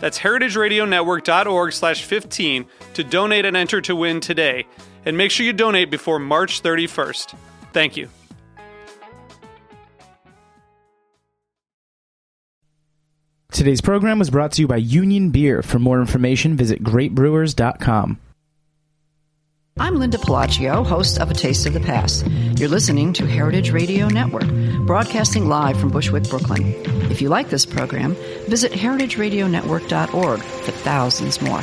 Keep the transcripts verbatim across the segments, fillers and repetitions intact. That's heritage radio network dot org slash fifteen to donate and enter to win today. And make sure you donate before March thirty-first. Thank you. Today's program was brought to you by Union Beer. For more information, visit great brewers dot com. I'm Linda Pelaccio, host of A Taste of the Past. You're listening to Heritage Radio Network, broadcasting live from Bushwick, Brooklyn. If you like this program, visit heritage radio network dot org for thousands more.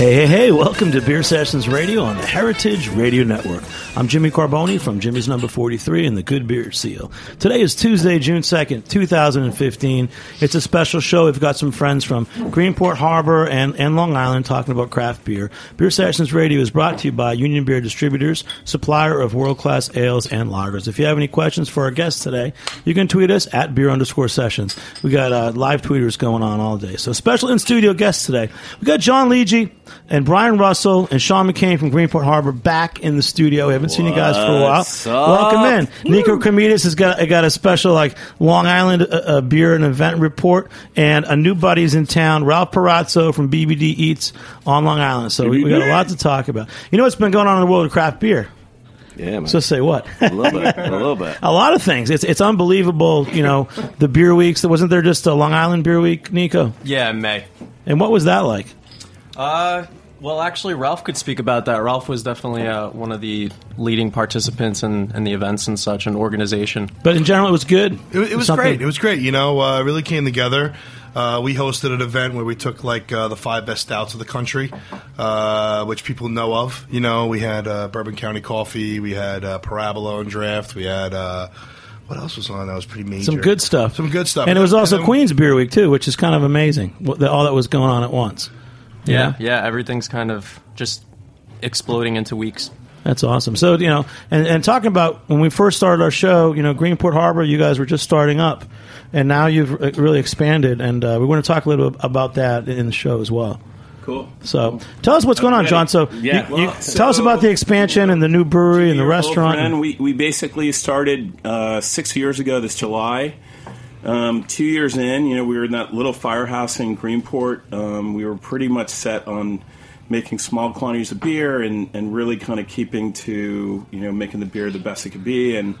Hey, hey, hey, welcome to Beer Sessions Radio on the Heritage Radio Network. I'm Jimmy Carboni from Jimmy's Number forty-three and the Good Beer Seal. Today is Tuesday, June second, twenty fifteen. It's a special show. We've got some friends from Greenport Harbor and, and Long Island talking about craft beer. Beer Sessions Radio is brought to you by Union Beer Distributors, supplier of world-class ales and lagers. If you have any questions for our guests today, you can tweet us at beer underscore sessions. We got uh, live tweeters going on all day. So special in-studio guests today. We got John Legee and Brian Russell and Sean McCain from Greenport Harbor back in the studio. We haven't What's seen you guys for a while. Up? Welcome in. Nico Comides has got got a special like Long Island uh, uh, beer and event report, and a new buddy's in town, Ralph Perazzo from B B D Eats on Long Island. So we, we got a lot to talk about. You know what's been going on in the world of craft beer? Yeah, man. So say what? A little bit. A little bit. A lot of things. It's it's unbelievable, you know, the beer weeks. Wasn't there just a Long Island beer week, Nico? Yeah, in May. And what was that like? Uh, well, actually, Ralph could speak about that. Ralph was definitely uh, one of the leading participants in, in the events and such, and organization. But in general, it was good. It, it was Something. great. It was great. You know, uh, it really came together. Uh, we hosted an event where we took, like, uh, the five best stouts of the country, uh, which people know of. You know, we had uh, Bourbon County Coffee. We had uh, Parabola on draft. We had... Uh, What else was on? That was pretty major. Some good stuff. Some good stuff. And it was also then, Queens Beer Week, too, which is kind of amazing, all that was going on at once. Yeah, yeah, yeah, everything's kind of just exploding into weeks. That's awesome. So, you know, and, and talking about when we first started our show, you know, Greenport Harbor, you guys were just starting up, and now you've really expanded, and uh, we want to talk a little bit about that in the show as well. Cool. So, tell us what's okay. going on, John. So, yeah. you, you, well, so, tell us about the expansion and the new brewery and the restaurant. Friend, we we basically started uh, six years ago this July. Um, two years in, you know, we were in that little firehouse in Greenport. Um, we were pretty much set on making small quantities of beer and, and really kind of keeping to, you know, making the beer the best it could be. And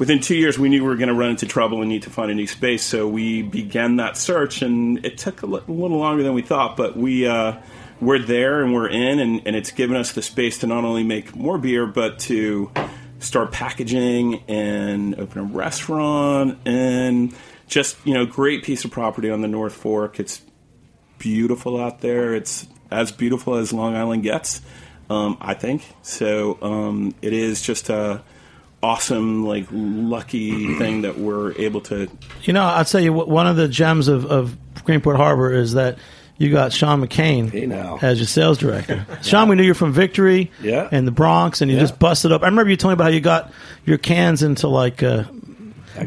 within two years, we knew we were going to run into trouble and need to find a new space. So we began that search, and it took a little longer than we thought, but we, uh, we're there and we're in, and, and it's given us the space to not only make more beer, but to start packaging and open a restaurant and just, you know, great piece of property on the North Fork. It's beautiful out there. It's as beautiful as Long Island gets, um, I think. So um, it is just a... awesome, like, lucky thing that we're able to... You know, I'll tell you, one of the gems of, of Greenport Harbor is that you got Sean McCain hey now. as your sales director. yeah. Sean, we knew you were from Victory yeah. and the Bronx, and you yeah. just busted up. I remember you telling me about how you got your cans into, like... Uh,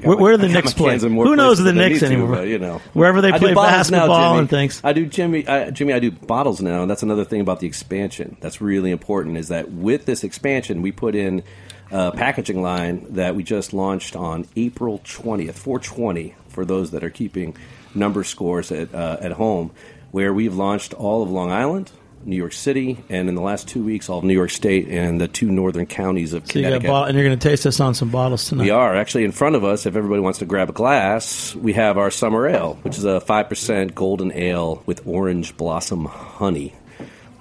Where, my, where are the Knicks playing? Who knows the Knicks anymore? To, you know. Wherever they play basketball now, and things. I do Jimmy. I, Jimmy, I do bottles now, and that's another thing about the expansion. That's really important. Is that with this expansion, we put in a packaging line that we just launched on April twentieth, four twenty, for those that are keeping number scores at uh, at home, where we've launched all of Long Island, New York City, and in the last two weeks, all of New York State and the two northern counties of so Connecticut. You got bo- and you're going to taste us on some bottles tonight. We are. Actually, in front of us, if everybody wants to grab a glass, we have our summer ale, which is a five percent golden ale with orange blossom honey,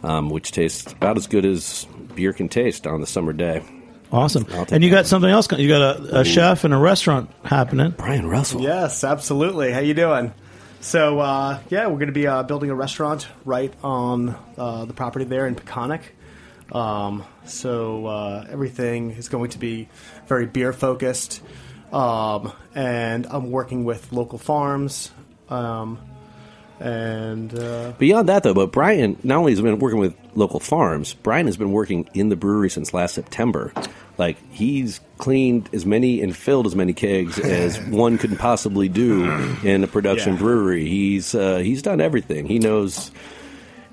um, which tastes about as good as beer can taste on the summer day. Awesome. And you got one. Something else. You got a, a chef and a restaurant happening. Brian Russell. Yes, absolutely. How you doing? So, uh, yeah, we're going to be uh, building a restaurant right on uh, the property there in Peconic. Um, so uh, everything is going to be very beer-focused. Um, and I'm working with local farms. Um, and uh, Beyond that, though, but Brian not only has been working with local farms, Brian has been working in the brewery since last September. Like, he's cleaned as many and filled as many kegs as one could possibly do in a production yeah. brewery. He's uh, he's done everything. He knows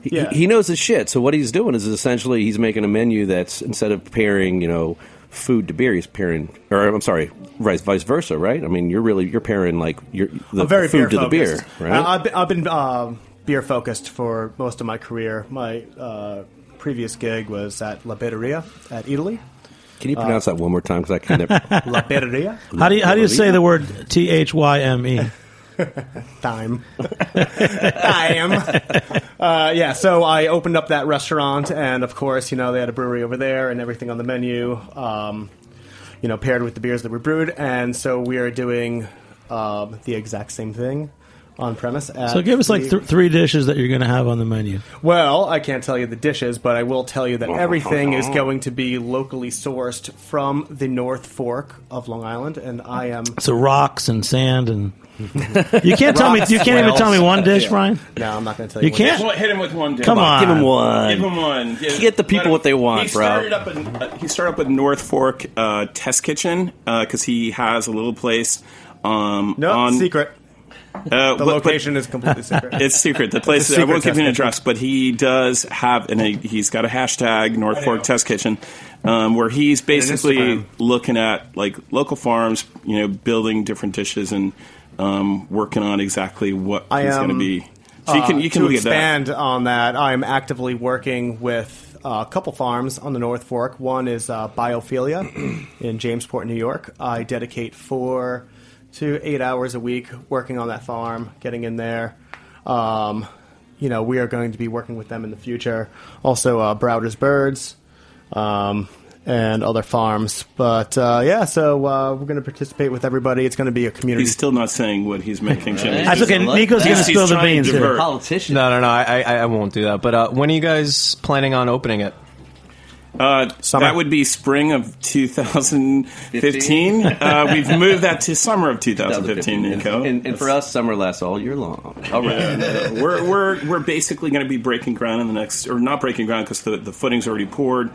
he, yeah. he knows his shit. So what he's doing is essentially he's making a menu that's, instead of pairing, you know, food to beer, he's pairing, or I'm sorry, vice versa, right? I mean, you're really you're pairing like your the very food to focused. The beer, right? I, I've been, I've been um, beer focused for most of my career. My uh, previous gig was at La Birreria at Italy. Can you pronounce uh, that one more time? Because I can never. La Birreria. How do you how do you say the word T H Y M E? Time. Time. Uh, yeah. So I opened up that restaurant, and of course, you know, they had a brewery over there, and everything on the menu, um, you know, paired with the beers that were brewed, and so we are doing um, the exact same thing on premise. So give us like th- three dishes that you're going to have on the menu. Well, I can't tell you the dishes, but I will tell you that everything is going to be locally sourced from the North Fork of Long Island, and I am so rocks and sand and you can't tell me you can't even tell me one dish, yeah. Brian. No, I'm not going to tell you. You can't. Well, hit him with one dish. Come on, give him one. Give him one. Give, Get the people him, what they want, he started bro. Up in, uh, he started up with North Fork uh, Test Kitchen because uh, he has a little place. Um, no on, secret. Uh, the location but, is completely secret. It's secret. The place secret I won't give you an address, but he does have, and he's got a hashtag North Fork Test Kitchen, um, where he's basically looking at like local farms, you know, building different dishes and um, working on exactly what I he's going to be. So you can you can uh, look at that. To expand on that, I'm actively working with uh, a couple farms on the North Fork. One is uh, Biophilia in Jamesport, New York. I dedicate four. to eight hours a week working on that farm, getting in there. Um, you know, we are going to be working with them in the future. Also, uh, Browder's Birds um, and other farms. But, uh, yeah, so uh, we're going to participate with everybody. It's going to be a community. He's still not saying what he's making. Right. That's okay. Nico's going to spill the beans here. Politician. No, no, no. I, I won't do that. But uh, when are you guys planning on opening it? Uh, that would be spring of two thousand fifteen. uh, we've moved that to summer of two thousand fifteen, Nico. And, and for us, summer lasts all year long. All right, yeah. we're we're we're basically going to be breaking ground in the next, or not breaking ground because the the footing's already poured.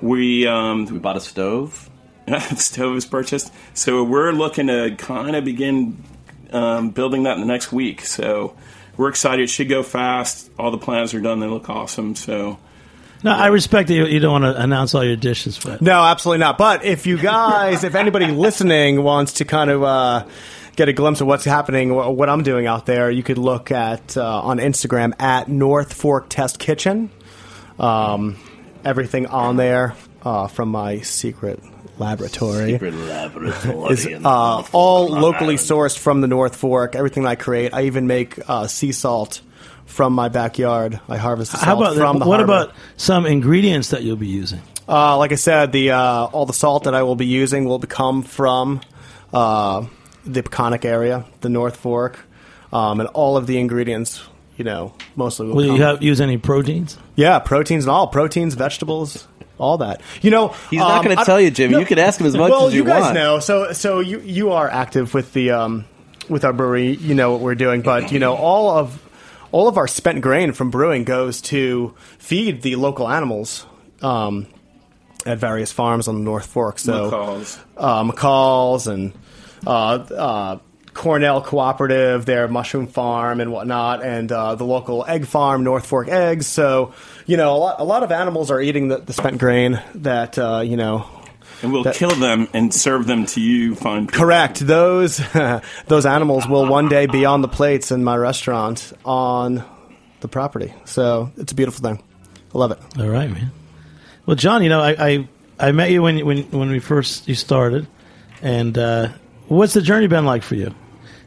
We um, we bought a stove. The stove is purchased, so we're looking to kind of begin um, building that in the next week. So we're excited. It should go fast. All the plans are done. They look awesome. So. No, I respect that you, you don't want to announce all your dishes. But. No, absolutely not. But if you guys, if anybody listening wants to kind of uh, get a glimpse of what's happening or what I'm doing out there, you could look at uh, on Instagram at North Fork Test Kitchen. Um, everything on there uh, from my secret laboratory. Secret laboratory. is, uh, all locally sourced from the North Fork. Everything I create. I even make uh, sea salt. From my backyard, I harvest the salt. How about from the, the what harbor. About some ingredients that you'll be using? Uh, like I said, the uh, all the salt that I will be using will come from uh, the Peconic area, the North Fork, um, and all of the ingredients. You know, mostly will, will come you have, use any proteins? Yeah, proteins and all proteins, vegetables. All that, you know, he's um, not going to tell you, Jimmy. No, you could ask him as much well, as you, you guys want. Know. So, so you you are active with the um, with our brewery. You know what we're doing, but you know all of. All of our spent grain from brewing goes to feed the local animals um, at various farms on the North Fork. So McCall's, uh, McCall's and uh, uh, Cornell Cooperative, their mushroom farm and whatnot, and uh, the local egg farm, North Fork Eggs. So, you know, a lot, a lot of animals are eating the, the spent grain that, uh, you know... And we'll that, kill them and serve them to you, fine people. Correct. Those those animals will one day be on the plates in my restaurant on the property. So it's a beautiful thing. I love it. All right, man. Well, John, you know, I I, I met you when when when we first you started, and uh, what's the journey been like for you?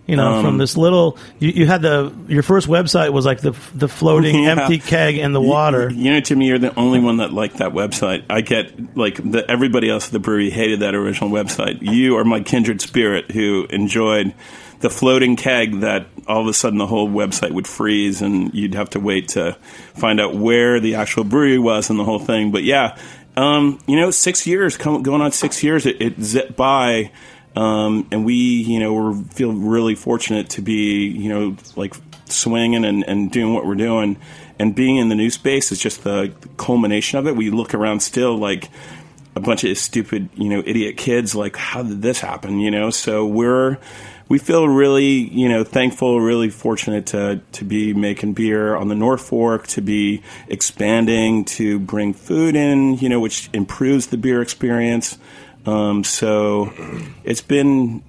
You know, um, from this little, you, you had the your first website was like the the floating yeah. empty keg in the water. You, you know, Jimmy, you're the only one that liked that website. I get like the, everybody else at the brewery hated that original website. You are my kindred spirit who enjoyed the floating keg that all of a sudden the whole website would freeze and you'd have to wait to find out where the actual brewery was and the whole thing. But yeah, um, you know, six years going on, six years it, it zipped by. Um, and we, you know, we feel really fortunate to be, you know, like swinging and, and doing what we're doing, and being in the new space is just the culmination of it. We look around still like a bunch of stupid, you know, idiot kids. Like, how did this happen? You know, so we're we feel really, you know, thankful, really fortunate to to be making beer on the North Fork, to be expanding, to bring food in, you know, which improves the beer experience. Um, so it's been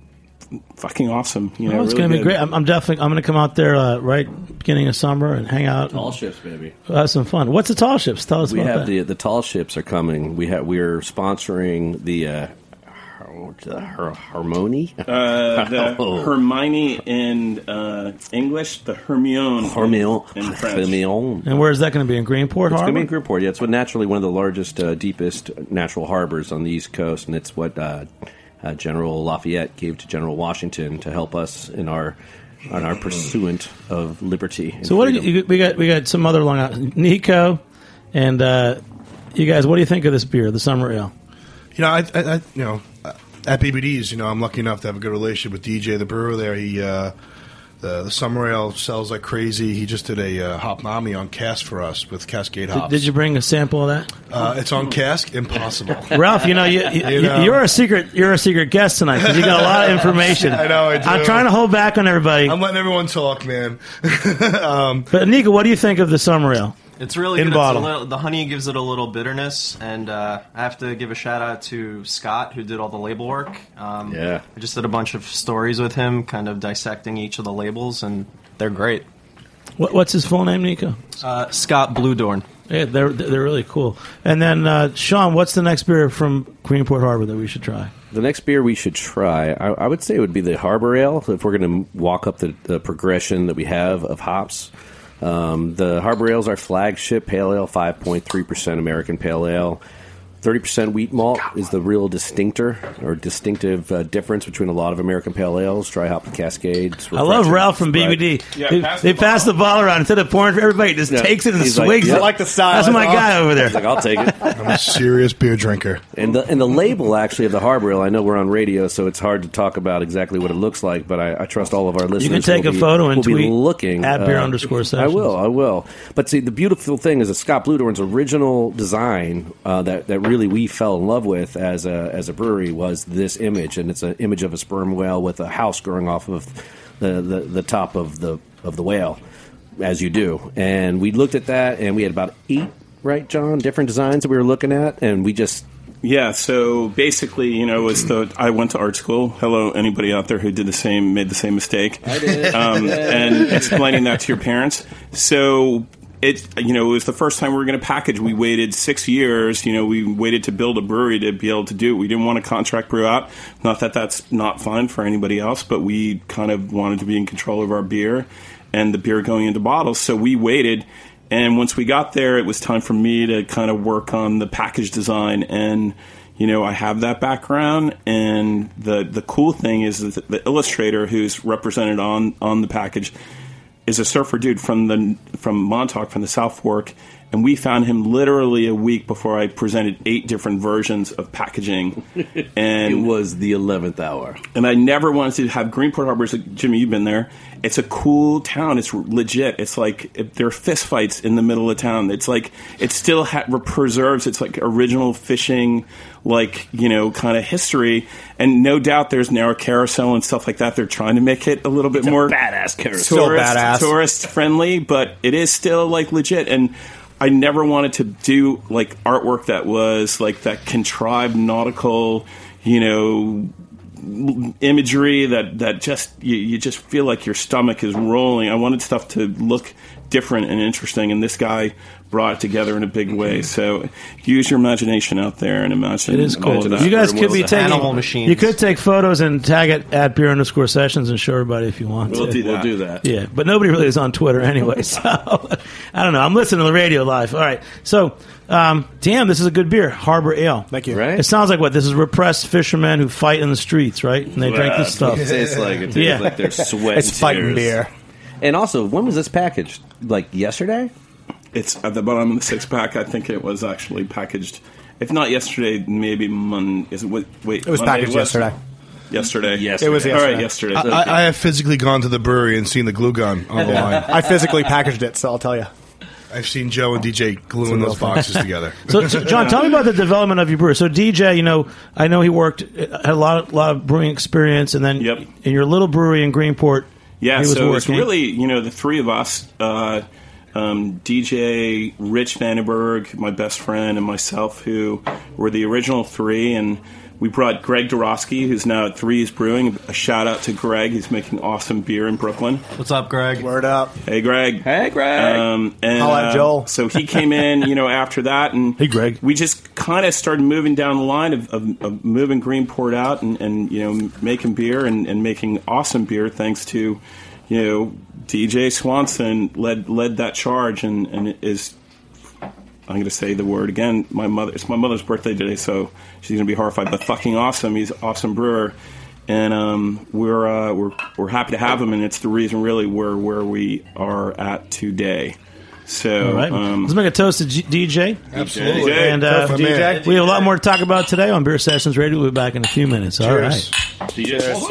fucking awesome. You know, oh, it's really going to be great. I'm, I'm definitely, I'm going to come out there, uh, right beginning of summer and hang out. Tall and, ships, baby. Have some fun. What's the tall ships? Tell us we about have that. The, the tall ships are coming. We have, we're sponsoring the, uh, the Her- Harmony? Uh, the oh. Hermione in uh, English, the Hermione Hermione in French. Hermione. And where is that going to be? In Greenport Harbor? It's going to be in Greenport, yeah. It's what naturally one of the largest, uh, deepest natural harbors on the East Coast, and it's what uh, uh, General Lafayette gave to General Washington to help us in our on our pursuit of liberty. So what did you, we got? We got some other Long Island. Nico, and uh, you guys, what do you think of this beer, the Summer Ale? You know, I, I, I you know. At B B D's, you know, I'm lucky enough to have a good relationship with D J, the brewer there. He, uh, the, the Summer Ale sells like crazy. He just did a uh, Hop Mommy on cask for us with Cascade hops. Did, did you bring a sample of that? Uh, it's on cask. Impossible. Ralph, you know, you, you, you know, you're a secret. You're a secret guest tonight because you got a lot of information. I know. I do. I'm trying to hold back on everybody. I'm letting everyone talk, man. um, but Nico, what do you think of the Summer Ale? It's really in good. Bottle. It's a little, the honey gives it a little bitterness, and uh, I have to give a shout out to Scott, who did all the label work. Um, yeah, I just did a bunch of stories with him, kind of dissecting each of the labels, and they're great. What, what's his full name, Nico? Uh, Scott Bluedorn. Yeah, they're they're really cool. And then uh, Sean, what's the next beer from Greenport Harbor that we should try? The next beer we should try, I, I would say, it would be the Harbor Ale. If we're going to walk up the, the progression that we have of hops. Um, the Harbor Ale is our flagship pale ale, five point three percent American pale ale. thirty percent wheat malt is the real distinctor or distinctive uh, difference between a lot of American pale ales, dry hop and Cascades. I love Ralph from B B D. Yeah, they pass the, they pass the bottle around instead of pouring for everybody. Just yeah. takes it and swigs like, it. I like the style. That's my guy over there. He's like, I'll take it. I'm a serious beer drinker. And the and the label actually of the Harbor Ale. I know we're on radio, so it's hard to talk about exactly what it looks like. But I, I trust all of our listeners. You can take a be, photo and tweet looking, at beer uh, underscore sessions. I will. I will. But see, the beautiful thing is that Scott Bluedorn's original design uh, that that. Really Really, we fell in love with as a as a brewery was this image, and it's an image of a sperm whale with a house growing off of the, the, the top of the of the whale, as you do. And we looked at that, and we had about eight, right, John, different designs that we were looking at, and we just yeah. So basically, you know, was the I went to art school. Hello, anybody out there who did the same made the same mistake? I did, um, and explaining that to your parents. So. It, you know, it was the first time we were going to package. We waited six years. You know, we waited to build a brewery to be able to do it. We didn't want to contract brew out. Not that that's not fun for anybody else, but we kind of wanted to be in control of our beer and the beer going into bottles. So we waited. And once we got there, it was time for me to kind of work on the package design. And, you know, I have that background. And the, the cool thing is that the illustrator who's represented on, on the package is a surfer dude from the from Montauk, from the South Fork, and we found him literally a week before I presented eight different versions of packaging. And it was the eleventh hour. And I never wanted to have Greenport Harbor. Jimmy, you've been there. It's a cool town. It's legit. It's like it, there are fistfights in the middle of town. It's like it still ha- preserves its like original fishing, like, you know, kind of history. And no doubt there's now a carousel and stuff like that. They're trying to make it a little bit it's more a badass carousel, tourist, so badass. tourist friendly, but it is still like legit. And I never wanted to do like artwork that was like that contrived nautical, you know, imagery that, that just you, you just feel like your stomach is rolling. I wanted stuff to look different and interesting, and this guy brought together in a big way. So use your imagination out there and imagine. It is cool. You guys could be taking animal machines. You could take photos and tag it at Beer Underscore Sessions and show everybody if you want. We'll to. Do that. We'll do that. Yeah, but nobody really is on Twitter anyway. So I don't know. I'm listening to the radio live. All right. So um, damn, this is a good beer, Harbor Ale. Thank you. Right? It sounds like what this is: repressed fishermen who fight in the streets, right? And they yeah. drink this stuff. It tastes like it. Tastes yeah. like they're sweating. It's fighting beer. And also, when was this packaged? Like yesterday? It's at the bottom of the six-pack. I think it was actually packaged, if not yesterday, maybe Monday. Is it, wait, wait, it was Monday packaged was? yesterday. Yesterday. yesterday. It was yesterday. All right, yesterday. I, I, I have physically gone to the brewery and seen the glue gun on the line. I physically packaged it, so I'll tell you. I've seen Joe and D J gluing those boxes together. So, so, John, tell me about the development of your brewery. So, D J, you know, I know he worked, had a lot of, lot of brewing experience, and then yep. in your little brewery in Greenport, yeah, he was so working. It's really, you know, the three of us, uh, um, D J, Rich Vandenberg, my best friend, and myself, who were the original three, and we brought Greg Dorosky, who's now at Threes Brewing. A shout-out to Greg. He's making awesome beer in Brooklyn. What's up, Greg? Word up. Hey, Greg. Hey, Greg. Um, and, I'll have uh, Joel. So he came in, you know, after that. And hey, Greg. We just kind of started moving down the line of, of, of moving Greenport out and, and, you know, making beer and, and making awesome beer thanks to, you know, D J Swanson led led that charge and, and is... I'm going to say the word again. My mother. It's my mother's birthday today, so she's going to be horrified. But fucking awesome. He's an awesome brewer, and um, we're uh, we're we're happy to have him. And it's the reason, really, we're where we are at today. So right. um, let's make a toast to G- D J. Absolutely, D J. And uh, D J. We have a lot more to talk about today on Beer Sessions Radio. We'll be back in a few minutes. Cheers. All right, D J.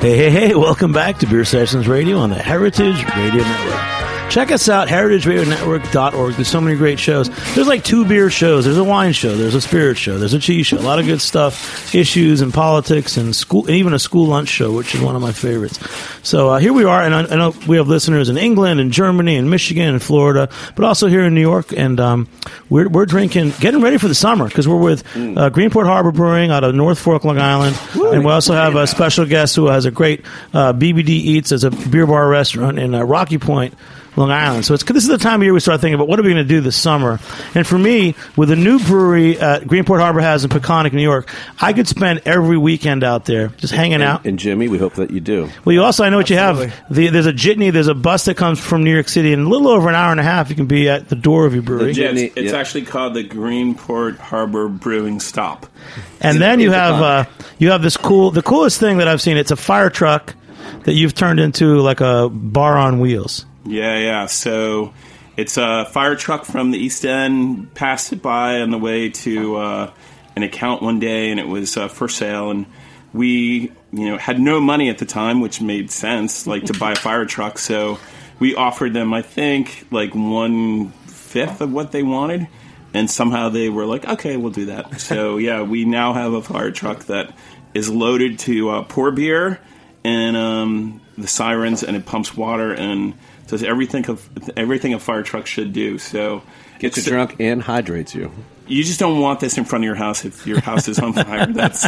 Hey, hey, hey, welcome back to Beer Sessions Radio on the Heritage Radio Network. Check us out, heritage radio network dot org. There's so many great shows. There's like two beer shows. There's a wine show. There's a spirit show. There's a cheese show. A lot of good stuff, issues and politics and school, and even a school lunch show, which is one of my favorites. So uh, here we are, and I, I know we have listeners in England and Germany and Michigan and Florida, but also here in New York, and um, we're, we're drinking, getting ready for the summer, because we're with uh, Greenport Harbor Brewing out of North Fork, Long Island. Woo, and we also have a special guest who has a great uh, B B D Eats as a beer bar restaurant in uh, Rocky Point, Long Island. So it's, this is the time of year we start thinking about what are we going to do this summer. And for me, with a new brewery uh, Greenport Harbor has in Peconic, New York, I could spend every weekend out there just hanging and, out. And Jimmy, we hope that you do. Well, you also, I know what Absolutely. you have. The, there's a jitney, there's a bus that comes from New York City, and a little over an hour and a half, you can be at the door of your brewery. The jitney, it's it's yeah. actually called the Greenport Harbor Brewing Stop. And it's then you have uh, you have this cool, the coolest thing that I've seen. It's a fire truck that you've turned into like a bar on wheels. Yeah, yeah. So it's a fire truck from the East End, passed it by on the way to uh, an account one day, and it was uh, for sale. And we, you know, had no money at the time, which made sense, like to buy a fire truck. So we offered them, I think, like one fifth of what they wanted, and somehow they were like, "Okay, we'll do that." So yeah, we now have a fire truck that is loaded to uh, pour beer and um, the sirens, and it pumps water and does everything of everything a fire truck should do. So gets you drunk and hydrates you. You just don't want this in front of your house if your house is on fire. That's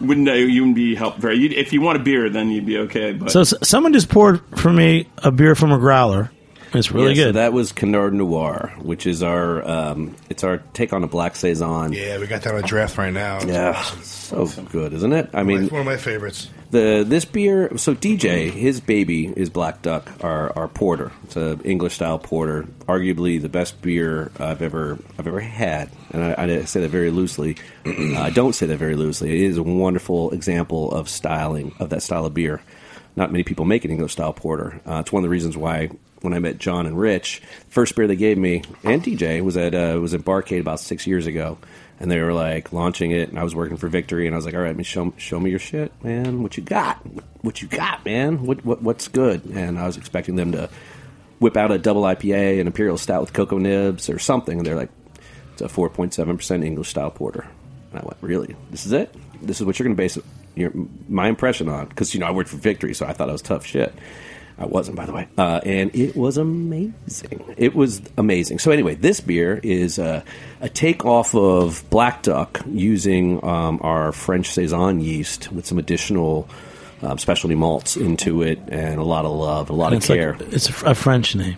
wouldn't you wouldn't be helped very. You'd, if you want a beer, then you'd be okay. But. So, so someone just poured for me a beer from a growler. It's really yeah, good. So that was Canard Noir, which is our um, it's our take on a black saison. Yeah, we got that on draft right now. It's yeah, awesome. so awesome. good, isn't it? I mean, it's one of my favorites. The this beer. So D J, his baby is Black Duck, our our porter. It's an English style porter, arguably the best beer I've ever I've ever had, and I, I say that very loosely. I don't say that very loosely. It is a wonderful example of styling of that style of beer. Not many people make an English style porter. Uh, it's one of the reasons why. When I met John and Rich, first beer they gave me and D J was at uh, was at Barcade about six years ago, and they were like launching it, and I was working for Victory, and I was like, all right, man, show show me your shit, man. What you got? What you got, man? What what what's good? And I was expecting them to whip out a double I P A, an imperial stout with cocoa nibs or something, and they're like, it's a four point seven percent English style porter, and I went, really? This is it? This is what you're going to base it, your, my impression on? Because you know I worked for Victory, so I thought I was tough shit. I wasn't, by the way. Uh, and it was amazing. It was amazing. So anyway, this beer is uh, a take off of Black Duck using um, our French Saison yeast with some additional um, specialty malts into it and a lot of love, a lot and of it's care. Like, it's a French name.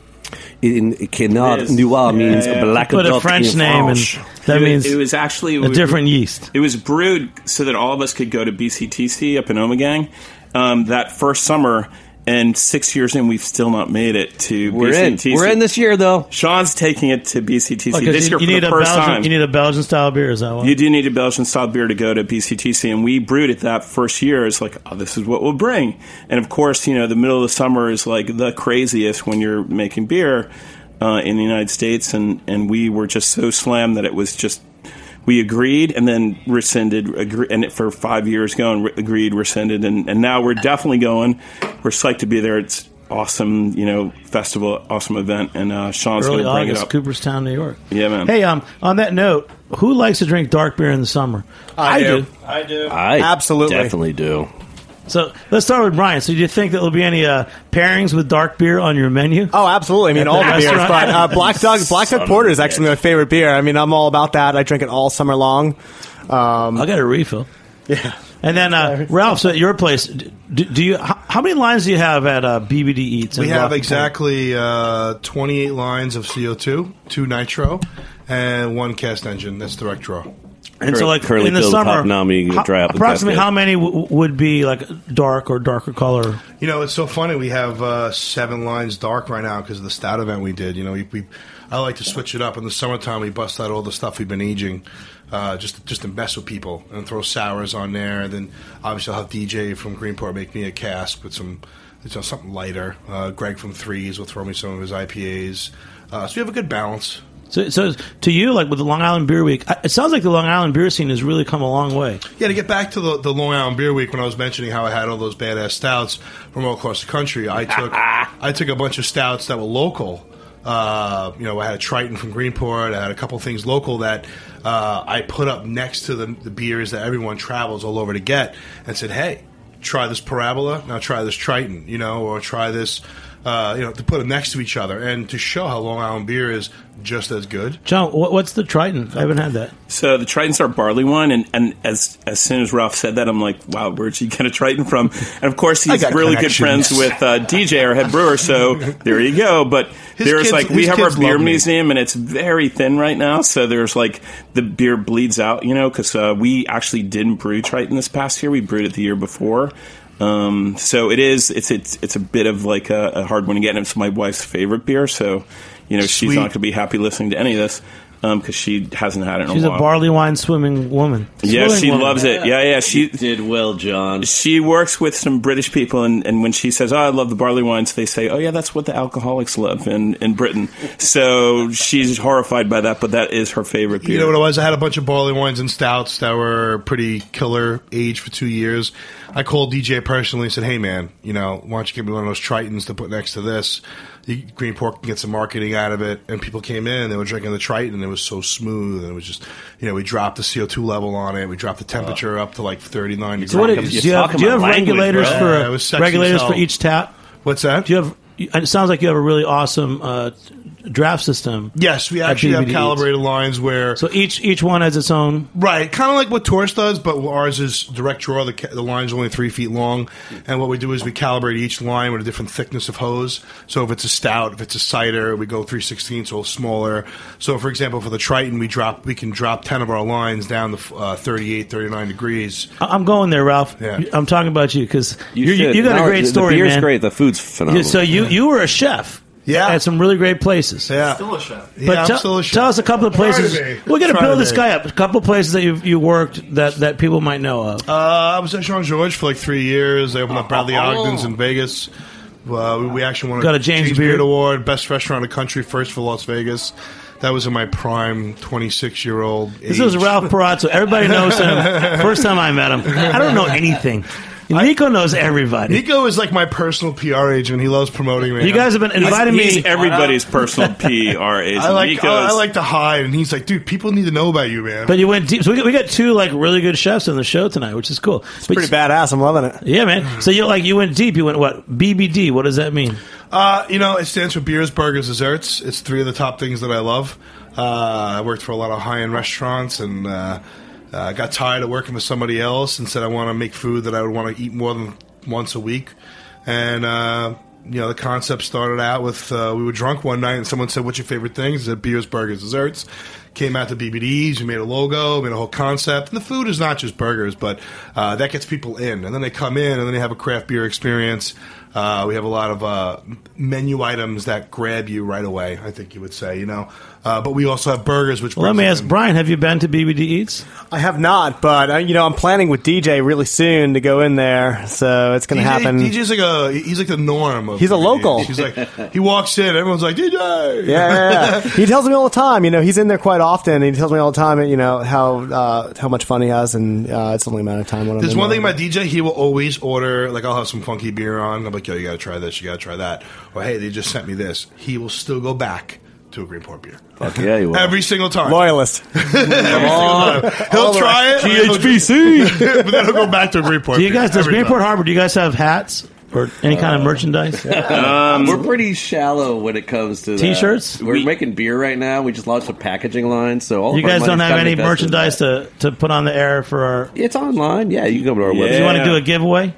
In Canard Noir means yeah, yeah. Black Duck. Put a French name, and that it, means it was actually a different we, yeast. It was brewed so that all of us could go to B C T C up in Omegang um, that first summer. And six years in, we've still not made it to We're B C T C. In. We're in this year, though. Sean's taking it to B C T C oh, this you, year you for the first Belgian, time. You need a Belgian-style beer, is that what? You do need a Belgian-style beer to go to B C T C, and we brewed it that first year. It's like, oh, this is what we'll bring. And, of course, you know, the middle of the summer is, like, the craziest when you're making beer uh, in the United States, and, and we were just so slammed that it was just... We agreed and then rescinded, agree, and for five years going, re- agreed, rescinded, and, and now we're definitely going. We're psyched to be there. It's awesome, you know, festival, awesome event, and uh, Sean's going to bring August, it up. Cooperstown, New York. Yeah, man. Hey, um, on that note, who likes to drink dark beer in the summer? I, I do. do. I do. I absolutely definitely do. So let's start with Brian. So do you think that there'll be any uh, pairings with dark beer on your menu? Oh, absolutely. I mean, all the beers. But uh, Black Duck, Black Duck Porter is actually my favorite beer. I mean, I'm all about that. I drink it all summer long. Um, I got a refill. Yeah. And then uh, Ralph, so at your place, do, do you? How, how many lines do you have at uh, B B D Eats? We have Black exactly uh, twenty-eight lines of C O two, two nitro, and one cast engine. That's direct draw. And Cur- so, like in the summer, how, dry up approximately how many w- would be like dark or darker color? You know, it's so funny. We have uh, seven lines dark right now because of the stout event we did. You know, we, we I like to switch it up in the summertime. We bust out all the stuff we've been aging, uh, just just to mess with people and throw sours on there. And then obviously, I'll have D J from Greenport make me a cask with some, you know, something lighter. Uh, Greg from Threes will throw me some of his I P As. Uh, so we have a good balance. So, so to you, like with the Long Island Beer Week, it sounds like the Long Island beer scene has really come a long way. Yeah, to get back to the, the Long Island Beer Week, when I was mentioning how I had all those badass stouts from all across the country, I took I took a bunch of stouts that were local. Uh, you know, I had a Triton from Greenport. I had a couple things local that uh, I put up next to the, the beers that everyone travels all over to get, and said, "Hey, try this Parabola. Now try this Triton. You know, or try this." Uh, you know, to put them next to each other and to show how Long Island beer is just as good. John, what's the Triton? I haven't had that. So the Triton's our barley wine, and, and as as soon as Ralph said that, I'm like, wow, where'd you get a Triton from? And, of course, he's really good friends with uh, D J, our head brewer, so there you go. But his there's, kids, like, we have our beer museum, and it's very thin right now, so there's, like, the beer bleeds out, you know, because uh, we actually didn't brew Triton this past year. We brewed it the year before. Um, so it is, it's, it's, it's a bit of like a, a hard one to get, and it's my wife's favorite beer, so, you know, Sweet. She's not going to be happy listening to any of this, um, because she hasn't had it in she's a while. She's a barley wine swimming woman. Yeah, swimming she woman. Loves it. Yeah, yeah, she you did well, John. She works with some British people, and, and when she says, oh, I love the barley wines, they say, oh, yeah, that's what the alcoholics love in, in Britain. So she's horrified by that, but that is her favorite beer. You know what it was? I had a bunch of barley wines and stouts that were pretty killer age for two years. I called D J personally and said, hey, man, you know, why don't you give me one of those Tritons to put next to this? Greenport can get some marketing out of it. And people came in, they were drinking the Triton, and was so smooth, and it was just, you know, we dropped the C O two level on it, we dropped the temperature uh, up to like thirty-nine degrees. So what it, do you have, do you have regulators bro. for yeah, regulators cell. for each tap? What's that? Do you have? It sounds like you have a really awesome uh, draft system. Yes, we actually have calibrated lines where so each each one has its own right, kind of like what Taurus does, but ours is direct draw. The, the line's only three feet long, and what we do is we calibrate each line with a different thickness of hose. So if it's a stout, if it's a cider, we go three sixteenths, so a little smaller. So for example, for the Triton, we drop we can drop ten of our lines down to uh, thirty-eight, thirty-nine degrees. I'm going there, Ralph. Yeah. I'm talking about you because you, you, you got no, a great the, story. The beer's man. great. The food's phenomenal. So you. You were a chef yeah. at some really great places. Yeah. Still a chef. But yeah, t- I'm still a chef. Tell us a couple of places. We're going to build this guy up. A couple of places that you've, you worked that, that people might know of. Uh, I was at Jean George for like three years. I opened up Bradley oh. Ogden's in Vegas. Uh, we, we actually won a, Got a James, James Beard Award, Best Restaurant in the Country, first for Las Vegas. That was in my prime twenty-six-year-old age. This was Ralph Perazzo. Everybody knows him. First time I met him. I don't know anything. Nico knows everybody. Nico is like my personal P R agent. He loves promoting me. You guys have been inviting he's, me. He's everybody's personal P R agent. I like, I, I like to hide, and he's like, dude, people need to know about you, man. But you went deep. So we, we got two like really good chefs on the show tonight, which is cool. It's but pretty you, badass. I'm loving it. Yeah, man. So you like you went deep. You went what? B B D. What does that mean? Uh, you know, it stands for beers, burgers, desserts. It's three of the top things that I love. Uh, I worked for a lot of high-end restaurants and. Uh, I uh, got tired of working with somebody else and said I want to make food that I would want to eat more than once a week. And, uh, you know, the concept started out with uh, we were drunk one night and someone said, what's your favorite things? I said, beers, burgers, desserts. Came out to B B Ds. We made a logo, made a whole concept. And the food is not just burgers, but uh, that gets people in. And then they come in and then they have a craft beer experience. Uh, we have a lot of uh, menu items that grab you right away, I think you would say, you know. Uh, but we also have burgers, which... Well, let me ask, in. Brian, have you been to B B D Eats? I have not, but, I, you know, I'm planning with D J really soon to go in there, so it's going to happen. D J's like a... He's like the norm of... He's B B D a local. Eats. He's like... He walks in, everyone's like, D J! Yeah, yeah, yeah. He tells me all the time, you know, he's in there quite often, and he tells me all the time, you know, how uh, how much fun he has, and uh, it's the only amount of time when There's I'm one there. thing about D J, he will always order, like, I'll have some funky beer on, I'm like, yo, you got to try this, you got to try that, or hey, they just sent me this. He will still go back to a Greenport beer. Fuck yeah, you will. Every single time. Loyalist. Every single time. He'll try it. G H B C. But then he'll go back to a Greenport beer. Do you guys, does Greenport Harbor, do you guys have hats? Or any kind of merchandise? Um, we're pretty shallow when it comes to T-shirts. That. We're we, making beer right now. We just launched a packaging line, so all you of guys don't have any merchandise to, to put on the air for our. It's online. Yeah, you can go to our yeah. website. Do you want to do a giveaway?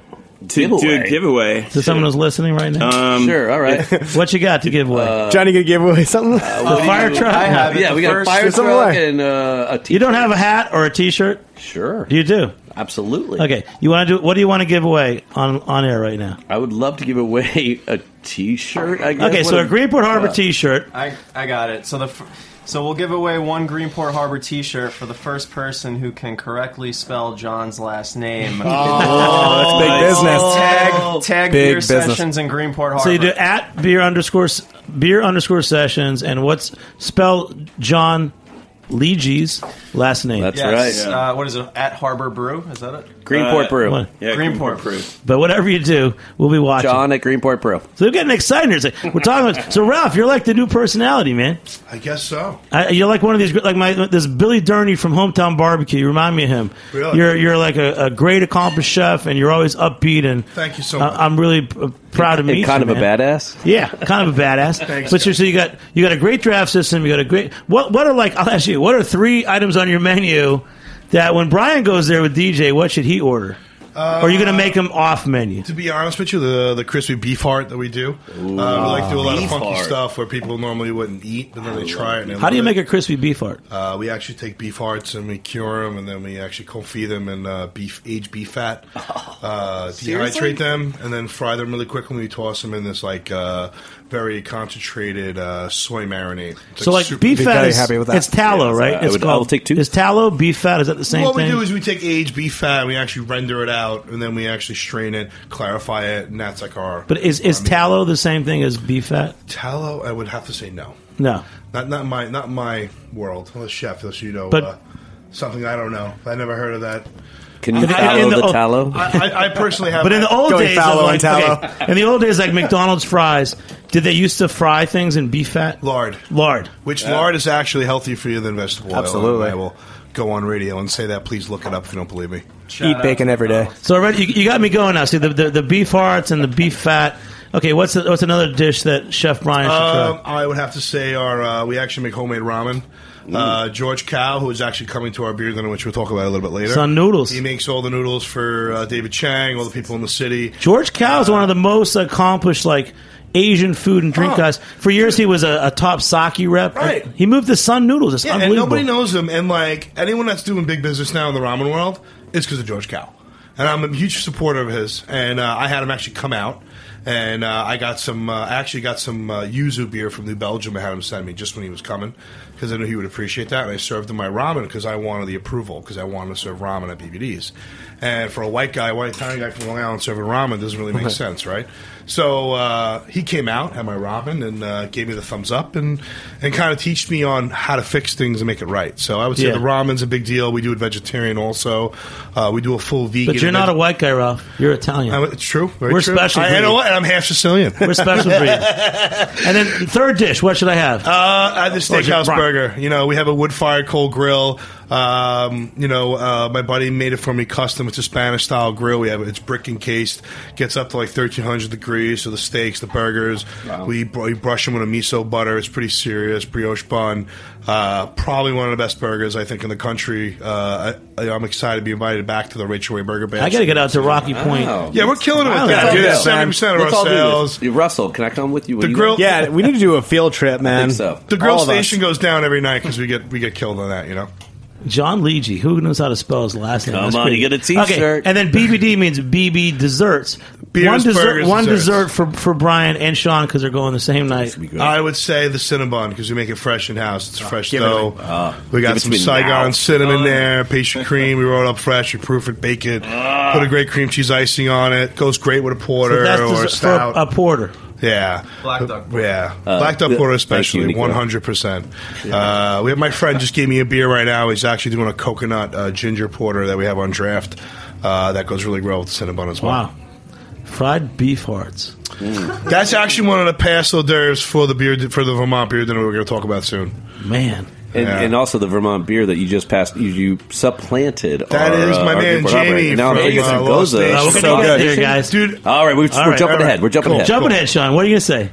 To giveaway. do a giveaway to sure. someone who's listening right now. Um, sure, all right. What you got to give away? Uh, Johnny, gonna give away something? Uh, well, the fire truck. I have it. Yeah, we got a fire truck and uh, a T-shirt. You don't have a hat or a T-shirt? Sure. You do. Absolutely. Okay. You want to do? What do you want to give away on, on air right now? I would love to give away a T-shirt. I guess. Okay, what so a Greenport Harbor uh, T-shirt. I I got it. So the. F- So we'll give away one Greenport Harbor T-shirt for the first person who can correctly spell John's last name. Oh, that's big business. Tag, tag big beer business. Sessions in Greenport Harbor. So you do at beer underscore beer underscore sessions, and what's spell John Leegee's last name? That's yes. right. Yeah. Uh, what is it? At Harbor Brew? Is that it? Greenport uh, Brew. What? Yeah, Greenport, Greenport Brew. But whatever you do, we'll be watching. John at Greenport Brew. So we're getting excited here. We're talking about. So Ralph, you're like the new personality, man. I guess so. I, you're like one of these, like my this Billy Durney from Hometown Barbecue. You remind me of him. Really? You're you're like a, a great accomplished chef, and you're always upbeat. And thank you so much. I, I'm really proud of me. Kind you, of man. a badass. Yeah, kind of a badass. Thanks. But so, so you got you got a great draft system. You got a great. What what are like? I'll ask you. What are three items on your menu that when Brian goes there with D J, what should he order? Uh, or are you going to make him off menu? To be honest with you, the the crispy beef heart that we do. Ooh, uh, we like to do a lot of funky heart. stuff where people normally wouldn't eat, but then they try it. And they How do you it. make a crispy beef heart? Uh, we actually take beef hearts and we cure them, and then we actually confit them in uh, beef aged beef fat, uh, dehydrate them, and then fry them really quickly. We toss them in this like uh, very concentrated uh, soy marinade. It's so like, like beef fat, is, happy with that. It's tallow, yeah, right? Uh, it's I would, called, I'll take two. Is tallow beef fat? Is that the same well, thing? What we do is we take aged beef fat and we actually render it out. Out, and then we actually strain it, clarify it, and that's like our. But is is tallow meat. the same thing as beef fat? Tallow, I would have to say no, no, not not my not my world. I'm a chef, unless you know, but, uh, something I don't know. I never heard of that. Can you follow the, the tallow? I, I, I personally have. But in the old days, like, okay, in the old days, like McDonald's fries, did they used to fry things in beef fat? Lard. Lard. Which yeah. lard is actually healthier for you than vegetable oil. Absolutely. I will go on radio and say that. Please look it up if you don't believe me. Shout Eat out. Bacon every day. So already, you, you got me going now. See, the, the, the beef hearts and the beef fat. Okay, what's the, what's another dish that Chef Brian should um, try? I would have to say our uh, we actually make homemade ramen. Uh, George Cow, who is actually coming to our beer dinner, which we'll talk about a little bit later. It's on noodles. He makes all the noodles for uh, David Chang, all the people in the city. George Cow is uh, one of the most accomplished, like, Asian food and drink oh, guys. For years, he was a, a top sake rep. Right. He moved to Sun Noodles. It's yeah, unbelievable. And nobody knows him. And, like, anyone that's doing big business now in the ramen world is because of George Cow. And I'm a huge supporter of his. And uh, I had him actually come out. And uh, I got some. Uh, I actually got some uh, yuzu beer from New Belgium. I had him send me just when he was coming because I knew he would appreciate that. And I served him my ramen because I wanted the approval because I wanted to serve ramen at B B D's. And for a white guy, white Italian guy from Long Island serving ramen doesn't really make sense, right? So uh, he came out, had my ramen, and uh, gave me the thumbs up and, and kind of teached me on how to fix things and make it right. So I would say yeah. the ramen's a big deal. We do it vegetarian also. Uh, we do a full vegan. But you're not veg- a white guy, Ralph. You're Italian. I'm, it's true. Very We're true. special. I, you know what? I'm half Sicilian. We're special for you. And then third dish, what should I have? Uh, I have the steakhouse burger. You know, we have a wood-fired coal grill. Um, you know, uh, my buddy made it for me custom. It's a Spanish-style grill. We have it's brick encased. Gets up to like thirteen hundred degrees. So the steaks, the burgers, wow. we, we brush them with a miso butter. It's pretty serious. Brioche bun. Uh, probably one of the best burgers I think in the country. Uh, I, I'm excited to be invited back to the Rachel Way Burger Bash. I got to get out to Rocky Point. Wow. Yeah, we're killing it with that. Dude, seventy percent of Let's our sales. Russell, can I come with you? The you grill, yeah, we need to do a field trip, man. I think so. The grill station goes down every night because we get we get killed on that, you know. John Legi, who knows how to spell his last name? Come That's on, pretty. You get a T-shirt. Okay. And then B B D means B B desserts. Beers, one dessert, burgers, one dessert for, for Brian and Sean because they're going the same night. I would say the Cinnabon because we make it fresh in house. It's fresh oh, dough. Uh, we got some Saigon now. cinnamon oh. there, pastry cream. We roll it up fresh. We proof it, bake it. Uh. Put a great cream cheese icing on it. Goes great with a porter so or a stout. For a porter. Yeah, Black Duck Porter. Yeah, uh, Black Duck Porter especially, one hundred percent. We have my friend just gave me a beer right now. He's actually doing a coconut uh, ginger porter that we have on draft. Uh, that goes really well with the Cinnabon as well. Wow, fried beef hearts. Mm. That's actually one of the past hors d'oeuvres for the beer for the Vermont beer dinner we're going to talk about soon. Man. And, yeah. and also the Vermont beer that you just passed, you, you supplanted. That our, is my uh, man Jamie. Now Vegas and Goza. We're so good here, guys. Dude. All right, we're, all right, we're jumping right. ahead. We're jumping cool. ahead. Jumping cool. ahead, Sean. What are you going to say?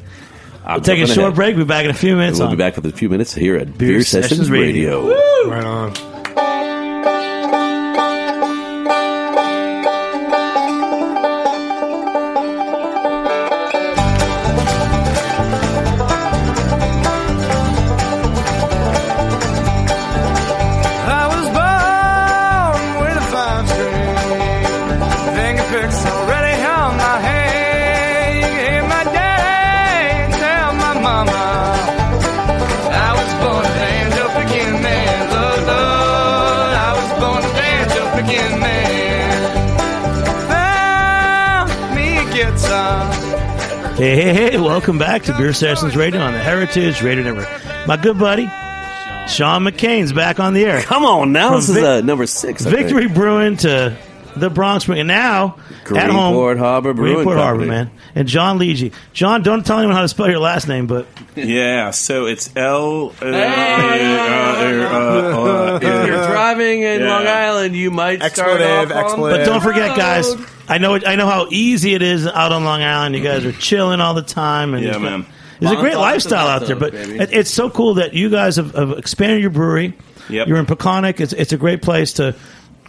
I'm we'll take a short ahead. break. We'll be back in a few minutes. We'll on. be back for a few minutes here at Beer, beer Sessions, Sessions Radio. Radio. Right on. Hey, hey, hey, welcome back to Beer Sessions Radio on the Heritage Radio Network. My good buddy, Sean McCain's back on the air. Come on now, From this is Vic- uh, number six. I Victory think. Brewing to the Bronx Brewing. And now, Greenport at home, Greenport Harbor Brewing Greenport Company. Harbor, man. And John Legi. John, don't tell anyone how to spell your last name, but... Yeah, so it's L... Uh, uh, uh, uh, uh, if you're driving in yeah. Long Island, you might expletive, start off on... But don't forget, guys... I know I know how easy it is out on Long Island. You guys are chilling all the time. And yeah, man. There's a great lifestyle out there. But it, it's so cool that you guys have, have expanded your brewery. Yep. You're in Peconic. It's, it's a great place to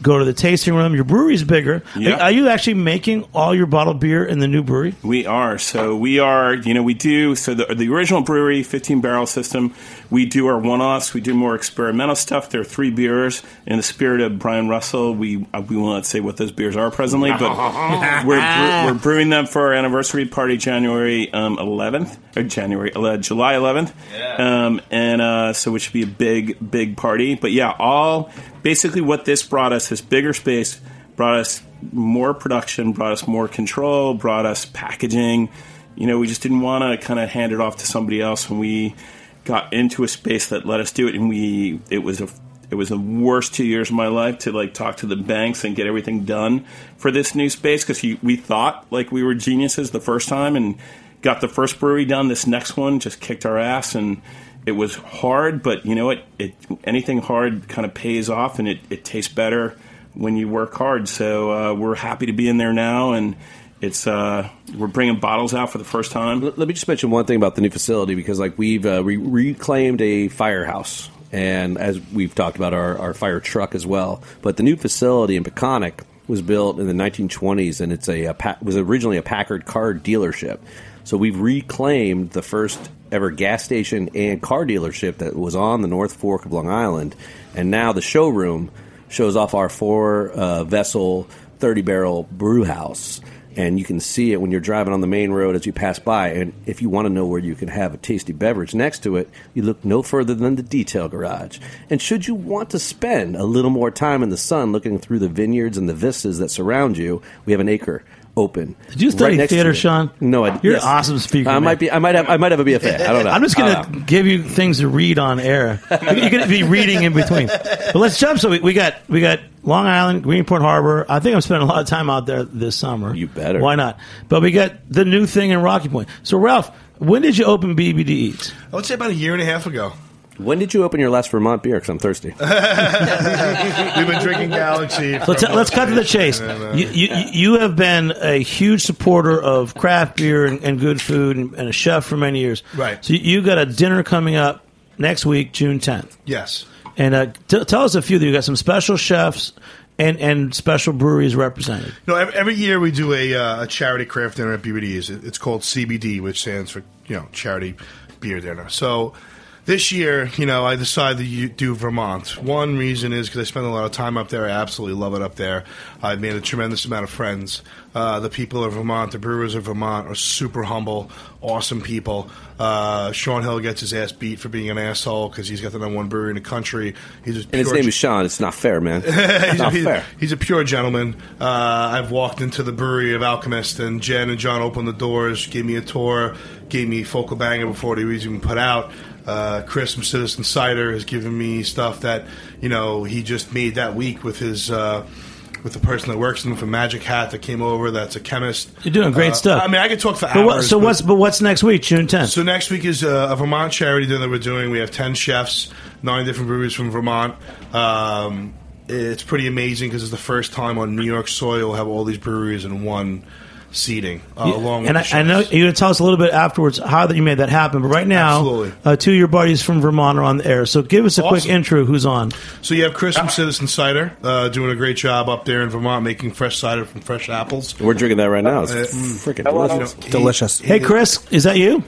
go to the tasting room. Your brewery's bigger. Yep. Are you actually making all your bottled beer in the new brewery? We are. So we are, you know, we do. So the, the original brewery, fifteen barrel system, we do our one-offs. We do more experimental stuff. There are three beers. In the spirit of Brian Russell, we uh, we will not say what those beers are presently, but we're, bre- we're brewing them for our anniversary party January um, eleventh, or January, uh, July eleventh. Yeah. Um, and uh, so it should be a big, big party. But yeah, all... Basically, what this brought us, this bigger space, brought us more production, brought us more control, brought us packaging. You know, we just didn't want to kind of hand it off to somebody else, and we got into a space that let us do it, and we it was a It was the worst two years of my life to like talk to the banks and get everything done for this new space, because we thought like we were geniuses the first time and got the first brewery done. This next one just kicked our ass, and it was hard, but you know what? It, it, anything hard kind of pays off, and it, it tastes better when you work hard. So uh, we're happy to be in there now, and it's uh, we're bringing bottles out for the first time. Let me just mention one thing about the new facility, because like we've uh, we reclaimed a firehouse, and as we've talked about our, our fire truck as well. But the new facility in Peconic was built in the nineteen twenties, and it's a, a was originally a Packard car dealership. So we've reclaimed the first ever gas station and car dealership that was on the North Fork of Long Island, and now the showroom shows off our four-vessel, uh, thirty-barrel brew house, and you can see it when you're driving on the main road as you pass by. And if you want to know where you can have a tasty beverage next to it, you look no further than the detail garage. And should you want to spend a little more time in the sun looking through the vineyards and the vistas that surround you, we have an acre open. Did you study right theater, Sean? No, I, you're yes. an awesome speaker. I man. might be. I might have. I might have a B F A. I don't know. I'm just gonna give you things to read on air. You're gonna be reading in between. But let's jump. So we, we got we got Long Island, Greenport Harbor. I think I'm spending a lot of time out there this summer. You better. Why not? But we got the new thing in Rocky Point. So Ralph, when did you open B B D Eats? I would say about a year and a half ago. When did you open your last Vermont beer? Because I'm thirsty. We've been drinking Galaxy. Let's, let's cut to the chase. You, you, you have been a huge supporter of craft beer and, and good food, and, and a chef for many years. Right. So you got a dinner coming up next week, June tenth. Yes. And uh, t- tell us a few. That you got some special chefs and, and special breweries represented. No, every year we do a, uh, a charity craft dinner at B B D's. It's called C B D, which stands for you know charity beer dinner. So. This year, you know, I decided to do Vermont. One reason is because I spend a lot of time up there. I absolutely love it up there. I've made a tremendous amount of friends. Uh, the people of Vermont, the brewers of Vermont, are super humble, awesome people. Uh, Sean Hill gets his ass beat for being an asshole because he's got the number one brewery in the country. He's and his name ge- is Sean. It's not fair, man. It's not he's, fair. He's a pure gentleman. Uh, I've walked into the brewery of Alchemist, and Jen and John opened the doors, gave me a tour, gave me Focal Banger before it was even put out. Uh, Chris from Citizen Cider has given me stuff that, you know, he just made that week with his uh, with the person that works in with a Magic Hat that came over. That's a chemist. You're doing great uh, stuff. I mean, I could talk for but hours. What, so but, what's but what's next week, June tenth? So next week is a, a Vermont charity dinner that we're doing. We have ten chefs, nine different breweries from Vermont. Um, it's pretty amazing because it's the first time on New York soil we'll have all these breweries in one seating uh, yeah. along with and the I, I know you're going to tell us a little bit afterwards how that you made that happen, but right now uh, two of your buddies from Vermont are on the air, so give us a awesome. quick intro. Who's on? So you have Chris from Citizen Cider uh, doing a great job up there in Vermont making fresh cider from fresh apples. We're drinking that right now. It's uh, freaking delicious. You know, delicious. He, he, hey Chris, is that you?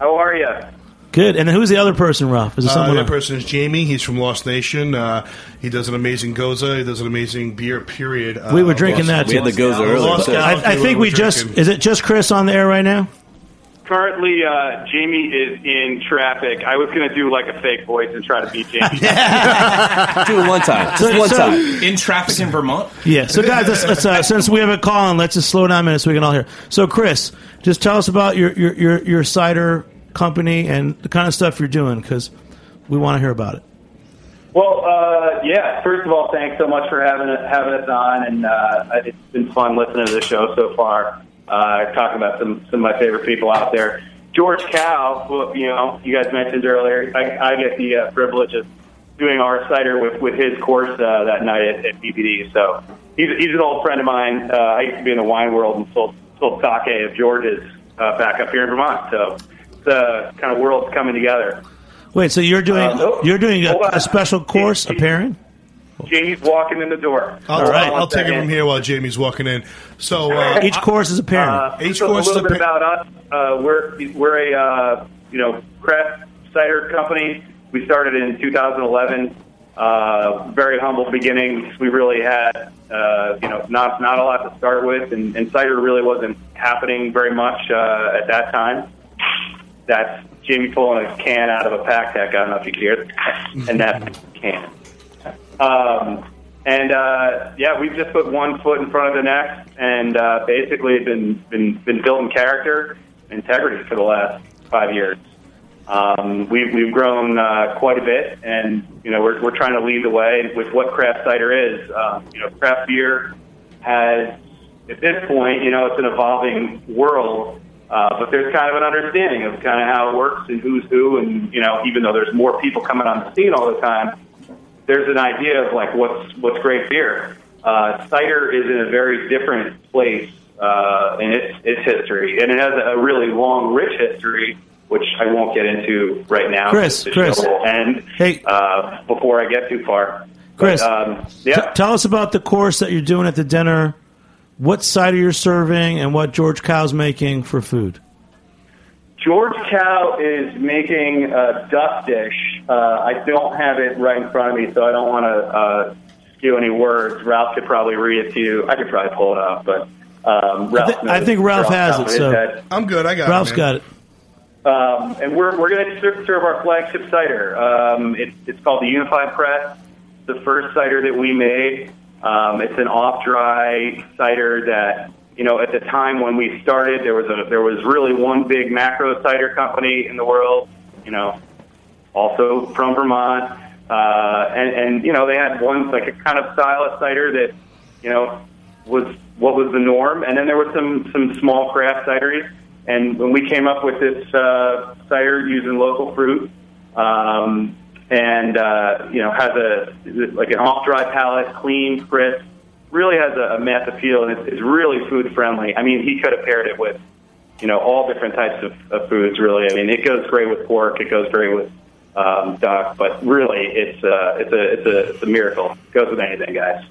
How are you? Good. And then who's the other person, Ralph? Is there someone uh, the other person is Jamie. He's from Lost Nation. Uh, he does an amazing Goza. He does an amazing beer, period. Uh, we were drinking Lost, that. We had the Goza yeah, earlier. So. I, I think we just drinking. – is it just Chris on the air right now? Currently, uh, Jamie is in traffic. I was going to do like a fake voice and try to beat Jamie. Do it one time. Just one so, time. In traffic in Vermont? Yeah. So, guys, let's, let's, uh, since we have a call on, let's just slow down a minute so we can all hear. So, Chris, just tell us about your, your, your, your cider – company and the kind of stuff you're doing, because we want to hear about it. Well, uh, yeah. First of all, thanks so much for having us, having us on, and uh, it's been fun listening to the show so far. Uh, talking about some some of my favorite people out there. George Cow, who you know you guys mentioned earlier. I, I get the uh, privilege of doing our cider with, with his course uh, that night at, at B B D. So he's he's an old friend of mine. Uh, I used to be in the wine world and sold sold sake of George's uh, back up here in Vermont. So. The kind of world's coming together. Wait, so you're doing uh, oh, you're doing a, a special course appearing? Jamie's walking in the door. All, All right, I'll take it from here while Jamie's walking in. So uh, each course is appearing. Uh, each so course a little is bit apparent. About us. Uh, we're we're a uh, you know craft cider company. We started in two thousand eleven. Uh, very humble beginnings. We really had uh, you know not not a lot to start with, and, and cider really wasn't happening very much uh, at that time. That's Jamie pulling a can out of a pack tech. I don't know if you can hear it. And that can. Um, and, uh, yeah, we've just put one foot in front of the next and uh, basically been, been, been building character, integrity for the last five years. Um, we've, we've grown uh, quite a bit, and you know we're we're trying to lead the way with what craft cider is. Um, you know, craft beer has, at this point, you know, it's an evolving world, uh, but there's kind of an understanding of kind of how it works and who's who, and you know, even though there's more people coming on the scene all the time, there's an idea of like what's what's great beer. Uh, cider is in a very different place uh, in its its history, and it has a really long, rich history, which I won't get into right now. Chris, Chris, and hey, uh, before I get too far, Chris, but, um, yeah. t- tell us about the course that you're doing at the dinner. What cider you're serving, and what George Cow's making for food? George Cow is making a duck dish. Uh, I don't have it right in front of me, so I don't want to uh, skew any words. Ralph could probably read it to you. I could probably pull it out, but um, Ralph. I, th- I think Ralph, Ralph has it. So head. I'm good. I got Ralph's it. Ralph's got it. Um, and we're we're going to serve our flagship cider. Um, it's it's called the Unified Press. The first cider that we made. Um, it's an off-dry cider that, you know, at the time when we started, there was a there was really one big macro cider company in the world. You know, also from Vermont, uh, and and you know they had one like a kind of style of cider that, you know, was what was the norm. And then there was some some small craft cideries. And when we came up with this uh, cider using local fruit, um, and uh, you know has a like an off-dry palate, clean, crisp, really has a, a mass appeal, and it's, it's really food-friendly. I mean, he could have paired it with you know all different types of, of foods. Really, I mean, it goes great with pork, it goes great with um, duck, but really, it's uh, it's a it's a it's a miracle. It goes with anything, guys.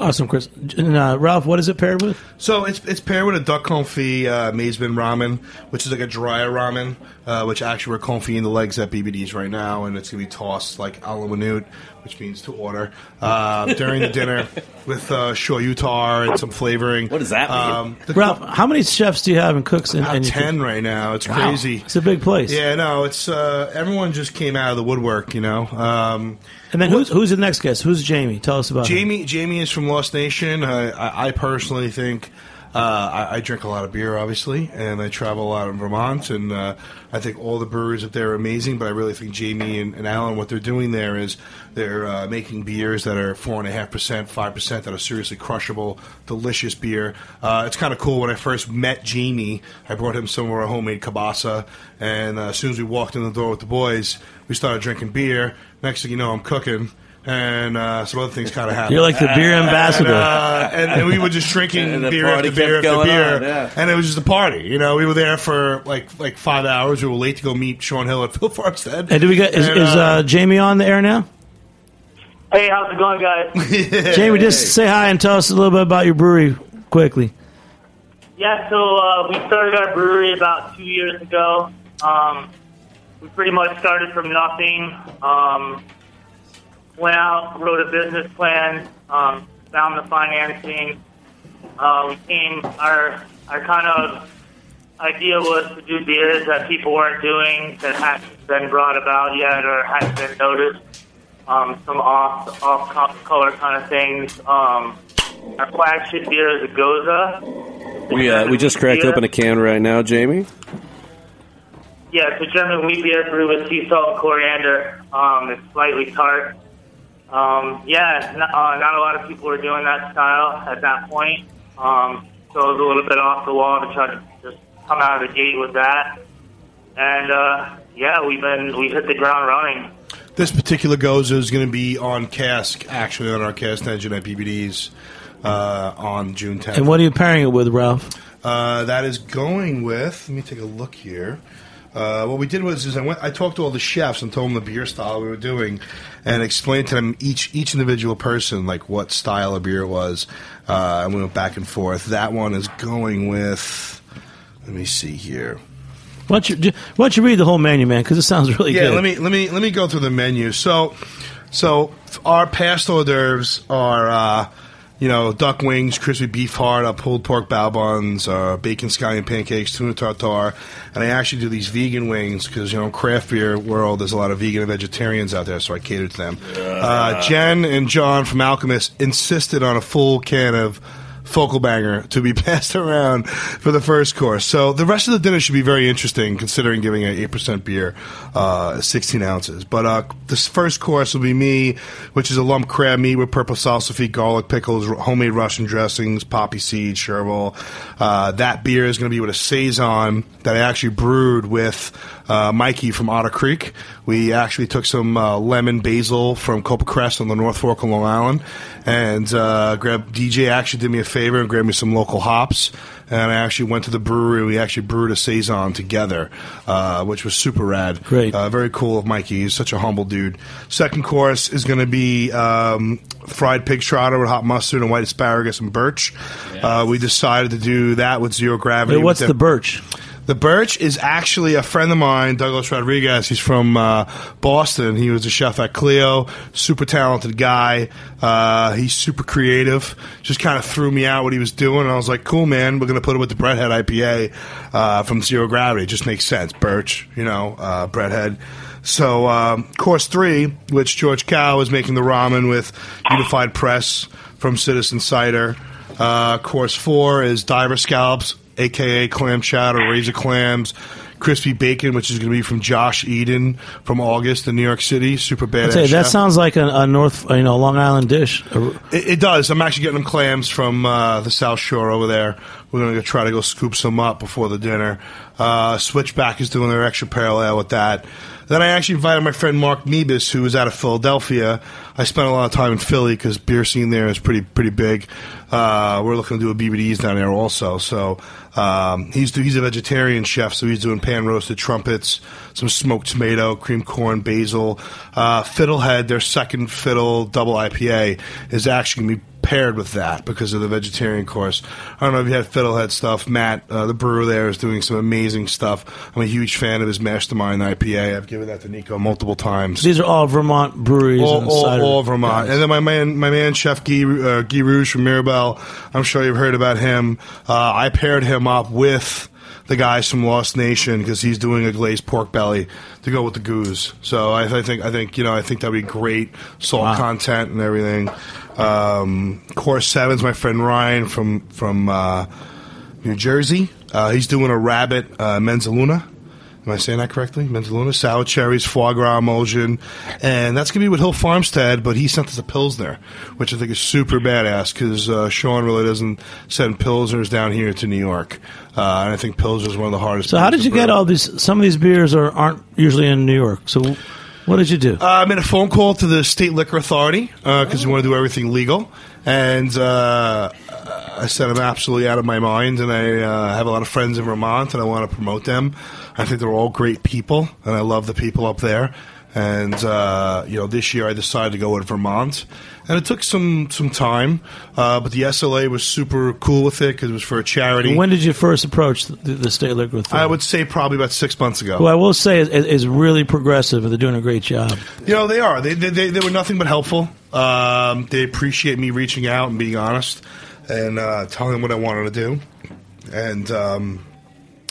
Awesome, Chris. And, uh, Ralph, what is it paired with? So it's it's paired with a duck confit uh, maize bin ramen, which is like a drier ramen, uh, which actually we're confiting the legs at B B D's right now, and it's going to be tossed like a la minute, which means to order, uh, during the dinner with uh, shoyu tar and some flavoring. What does that mean? Um, the, Ralph, how many chefs do you have and cooks? In, about in ten your right now. It's wow. Crazy. It's a big place. Yeah, no, it's uh, everyone just came out of the woodwork, you know. Um, and then who's who's the next guest? Who's Jamie? Tell us about Jamie. Him. Jamie is from Lost Nation. I, I, I personally think uh, I, I drink a lot of beer, obviously, and I travel a lot in Vermont, and uh, I think all the breweries up there are amazing, but I really think Jamie and, and Alan, what they're doing there is they're uh, making beers that are four point five percent, five percent, that are seriously crushable, delicious beer. Uh, it's kind of cool. When I first met Jamie, I brought him some of our homemade kielbasa, and uh, as soon as we walked in the door with the boys, we started drinking beer. Next thing you know, I'm cooking. And uh, some other things kind of happened. You're like the beer ambassador. And, uh, and, and we were just drinking beer after beer after beer. On, yeah. And it was just a party. You know, we were there for like like five hours. We were late to go meet Sean Hill at Phil Farmstead. And do we get, is, and, uh, is uh, Jamie on the air now? Hey, how's it going, guys? Yeah. Jamie, just say hi and tell us a little bit about your brewery quickly. Yeah, so uh, we started our brewery about two years ago. Um, we pretty much started from nothing. Um... Went out, wrote a business plan, um, found the financing. Uh, we came, our, our kind of idea was to do beers that people weren't doing, that hadn't been brought about yet or hadn't been noticed. Um, some off, off-color kind of things. Um, our flagship beer is a Goza. We, uh, we just cracked beer. Open a can right now, Jamie. Yeah, it's a German wheat beer brewed with sea salt and coriander. Um, it's slightly tart. Um, yeah, not, uh, not a lot of people were doing that style at that point, um, so it was a little bit off the wall to try to just come out of the gate with that. And uh, yeah, we've been we've hit the ground running. This particular Goza is going to be on cask, actually on our cask engine at B B D's uh, on June tenth. And what are you pairing it with, Ralph? Uh, that is going with. Let me take a look here. Uh, what we did was is I went. I talked to all the chefs and told them the beer style we were doing, and explained to them each each individual person like what style of beer was, uh, and we went back and forth. That one is going with. Let me see here. Why don't you, why don't you read the whole menu, man? Because it sounds really yeah, good. Yeah, let me let me let me go through the menu. So, so our past hors d'oeuvres are. Uh, You know, duck wings, crispy beef heart, uh, pulled pork bao buns, uh, bacon scallion pancakes, tuna tartare. And I actually do these vegan wings because, you know, craft beer world, there's a lot of vegan and vegetarians out there, so I cater to them. Uh, Jen and John from Alchemist insisted on a full can of focal banger to be passed around for the first course. So the rest of the dinner should be very interesting, considering giving an eight percent beer uh, sixteen ounces. But uh, this first course will be me, which is a lump crab meat with purple salsa feet, garlic pickles, homemade Russian dressings, poppy seed, chervil. Uh, that beer is going to be with a Saison that I actually brewed with uh, Mikey from Otter Creek. We actually took some uh, lemon basil from Culper Crest on the North Fork of Long Island, and uh, grabbed, D J actually did me a favor and grabbed me some local hops, and I actually went to the brewery. We actually brewed a Saison together, uh, which was super rad. Great. Uh, very cool of Mikey. He's such a humble dude. Second course is going to be um, fried pig trotter with hot mustard and white asparagus and birch. Yes. Uh, we decided to do that with zero gravity. Wait, what's the birch? The birch is actually a friend of mine, Douglas Rodriguez. He's from uh, Boston. He was a chef at Clio, super talented guy. Uh, he's super creative. Just kind of threw me out what he was doing, and I was like, cool, man. We're going to put it with the Breadhead I P A uh, from Zero Gravity. It just makes sense. Birch, you know, uh, Breadhead. So um, course three, which George Cow is making the ramen with Unified Press from Citizen Cider. Uh, course four is diver scallops, a k a clam chowder, razor clams, crispy bacon, which is going to be from Josh Eden from August in New York City. Super badass you, That chef. Sounds like a, a North, you know, Long Island dish. It, it does. I'm actually getting them clams from uh, the South Shore over there. We're going to try to go scoop some up before the dinner. Uh, Switchback is doing their extra parallel with that. Then I actually invited my friend Mark Mebus, who was out of Philadelphia. I spent a lot of time in Philly because beer scene there is pretty pretty big. Uh, we're looking to do a B B D's down there also. So um, he's he's a vegetarian chef, so he's doing pan-roasted trumpets, some smoked tomato, cream corn, basil. Uh, Fiddlehead, their second fiddle double I P A, is actually going to be paired with that because of the vegetarian course. I don't know if you had Fiddlehead stuff. Matt, uh, the brewer there, is doing some amazing stuff. I'm a huge fan of his Mastermind I P A. I've given that to Nico multiple times. These are all Vermont breweries. All, and all, cider all Vermont. Guys. And then my man, my man, Chef Guy, uh, Guy Rouge from Mirabelle. I'm sure you've heard about him. Uh, I paired him up with the guys from Lost Nation because he's doing a glazed pork belly to go with the goose. So I, I think I think you know I think that'd be great salt wow. content and everything. Um, course seven's my friend Ryan from from uh, New Jersey. Uh, he's doing a rabbit uh, menzaluna. Am I saying that correctly? Menzaluna, sour cherries, foie gras emulsion, and that's gonna be with Hill Farmstead. But he sent us a Pilsner, which I think is super badass because uh, Sean really doesn't send Pilsners down here to New York. Uh, and I think Pilsner is one of the hardest. So how did you get all these? Some of these beers are, aren't usually in New York. So what did you do? Uh, I made a phone call to the State Liquor Authority because uh, we want to do everything legal. And uh, I said I'm absolutely out of my mind, and I uh, have a lot of friends in Vermont, and I want to promote them. I think they're all great people, and I love the people up there. And, uh, you know, this year I decided to go with Vermont. And it took some, some time, uh, but the S L A was super cool with it because it was for a charity. When did you first approach the, the State Liquor Authority? I would say probably about six months ago. Who I will say is, is really progressive, and they're doing a great job. You know, they are. They, they, they, they were nothing but helpful. Um, they appreciate me reaching out and being honest and uh, telling them what I wanted to do. And Um,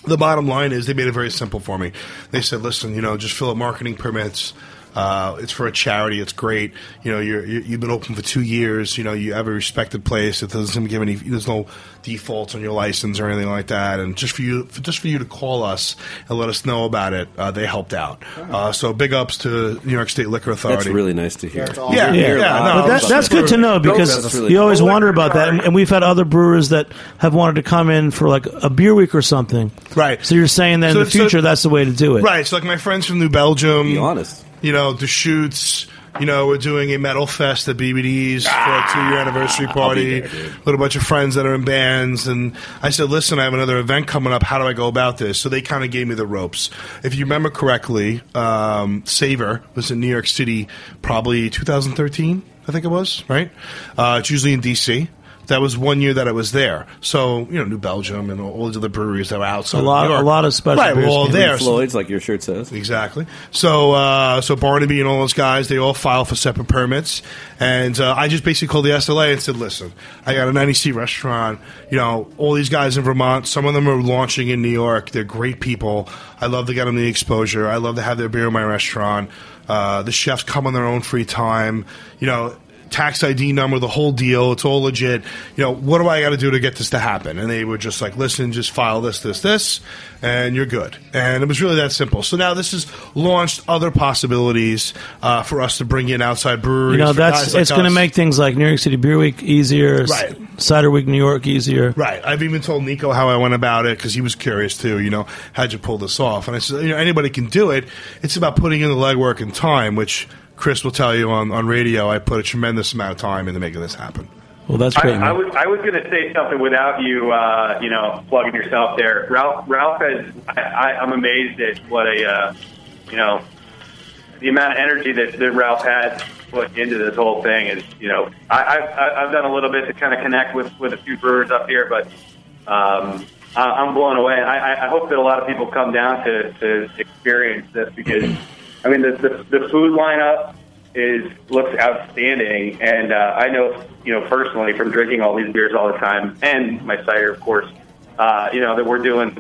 the bottom line is they made it very simple for me. They said, listen, you know, just fill out marketing permits. Uh, it's for a charity. It's great. You know, you're, you're, you've been open for two years. You know, you have a respected place. It doesn't give any. There's no defaults on your license or anything like that. And just for you, for, just for you to call us and let us know about it, uh, they helped out. Uh, so big ups to New York State Liquor Authority. That's really nice to hear. Yeah, yeah, yeah, yeah. No, but that's, that's good to know because really you always cool. wonder about that. And we've had other brewers that have wanted to come in for like a beer week or something. Right. So you're saying that so, in the future so, that's the way to do it. Right. So like my friends from New Belgium. Be honest. You know, Deschutes, you know, we're doing a metal fest at B B D's ah, for a two-year anniversary party there, with a bunch of friends that are in bands. And I said, listen, I have another event coming up. How do I go about this? So they kind of gave me the ropes. If you remember correctly, um, Savor was in New York City probably two thousand thirteen, I think it was, right? Uh, it's usually in D C That was one year that I was there. So, you know, New Belgium and all these other breweries that were outside. A lot, of, a lot of special right, beers. Right, all there. Floyd's, like your shirt says. Exactly. So, uh, so Barnaby and all those guys, they all file for separate permits. And uh, I just basically called the S L A and said, listen, I got a ninety-seat restaurant. You know, all these guys in Vermont, some of them are launching in New York. They're great people. I love to get them the exposure. I love to have their beer in my restaurant. Uh, the chefs come on their own free time. You know, tax I D number, the whole deal. It's all legit. You know, what do I got to do to get this to happen? And they were just like, listen, just file this, this, this, and you're good. And it was really that simple. So now this has launched other possibilities uh, for us to bring in outside breweries. You know, that's like it's going to make things like New York City Beer Week easier, right. Cider Week New York easier. Right. I've even told Nico how I went about it because he was curious too, you know, how'd you pull this off? And I said, you know, anybody can do it. It's about putting in the legwork and time, which Chris will tell you on, on radio, I put a tremendous amount of time into making this happen. Well, that's great. I, I was I was going to say something without you, uh, you know, plugging yourself there. Ralph, Ralph has, I, I, I'm amazed at what a, uh, you know, the amount of energy that, that Ralph has put into this whole thing is, you know, I, I, I've done a little bit to kind of connect with, with a few brewers up here, but um, I, I'm blown away. And I, I hope that a lot of people come down to, to experience this because, I mean, the, the, the food lineup is looks outstanding, and uh, I know, you know, personally from drinking all these beers all the time, and my cider, of course, uh, you know, that we're doing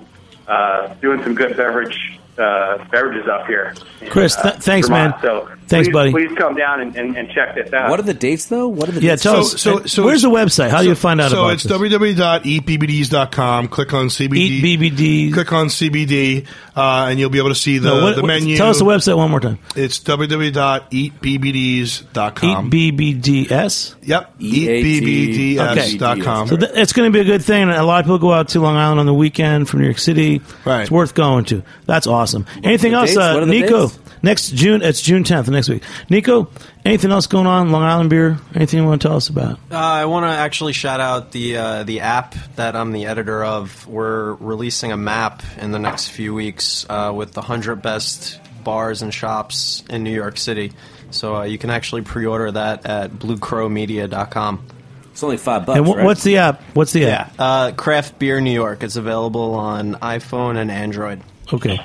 uh, doing some good beverage uh, beverages up here. Chris, th- uh, thanks, Vermont. man. So thanks, please, buddy. Please come down and, and, and check this out. What are the dates, though? What are the yeah? Dates? Tell us. So, so, so where's the website? How so, do you find out so about it? So it's this? w w w dot eat b b d s dot com. Click on C B D. Eat B B D. Click on C B D, uh, and you'll be able to see the, no, what, the menu. Tell us the website one more time. It's w w w dot eat b b d s dot com. Eat B B D S? Yep. eat b b d s dot com. Okay. So th- it's going to be a good thing. A lot of people go out to Long Island on the weekend from New York City. Right. It's worth going to. That's awesome. What Anything else, uh, Nico? Dates? Next June, it's June tenth, next week. Nico, anything else going on? Long Island beer? Anything you want to tell us about? Uh, I want to actually shout out the uh, the app that I'm the editor of. We're releasing a map in the next few weeks uh, with the one hundred best bars and shops in New York City. So uh, you can actually pre-order that at blue crow media dot com. It's only five bucks, And wh- right? What's the app? What's the app? Yeah. Uh, Craft Beer New York. It's available on iPhone and Android. Okay.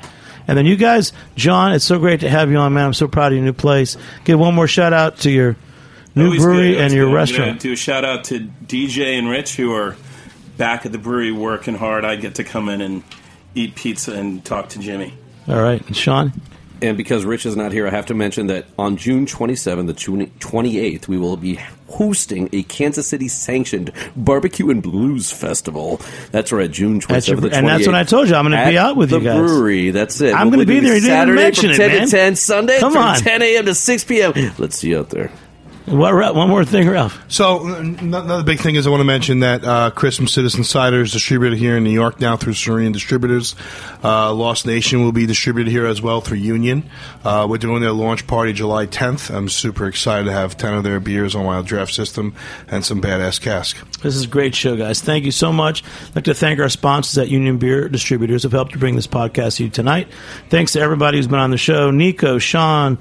And then you guys, John, it's so great to have you on, man. I'm so proud of your new place. Give one more shout out to your new Always brewery good, and your good. restaurant. I'm gonna do a shout out to D J and Rich, who are back at the brewery working hard. I get to come in and eat pizza and talk to Jimmy. All right. And Sean? And because Rich is not here, I have to mention that on June twenty-seventh, the twenty-eighth, we will be hosting a Kansas City-sanctioned Barbecue and Blues Festival. That's right, June twenty-seventh, the twenty-eighth. And that's when I told you I'm going to be out with you guys. At the brewery, that's it. I'm going to be there. You didn't mention it, man. Saturday from ten to ten, Sunday from ten a.m. to six p.m. Let's see you out there. What, one more thing, Ralph. So another big thing is I want to mention that uh, Chris from Citizen Cider is distributed here in New York now through Serene Distributors. Uh, Lost Nation will be distributed here as well through Union. Uh, we're doing their launch party July tenth. I'm super excited to have ten of their beers on Wild Draft System and some badass cask. This is a great show, guys. Thank you so much. I'd like to thank our sponsors at Union Beer Distributors who have helped to bring this podcast to you tonight. Thanks to everybody who's been on the show. Nico, Sean,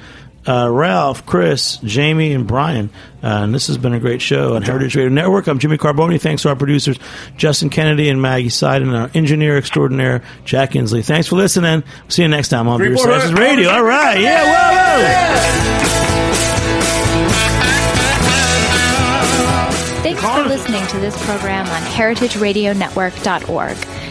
Uh, Ralph, Chris, Jamie, and Brian. Uh, and this has been a great show on Heritage Radio Network. I'm Jimmy Carboni. Thanks to our producers, Justin Kennedy and Maggie Seiden, and our engineer extraordinaire, Jack Inslee. Thanks for listening. We'll see you next time on Beer Sessions Radio. All right. Yeah. Whoa, whoa. Yeah. Thanks for listening to this program on heritage radio network dot org.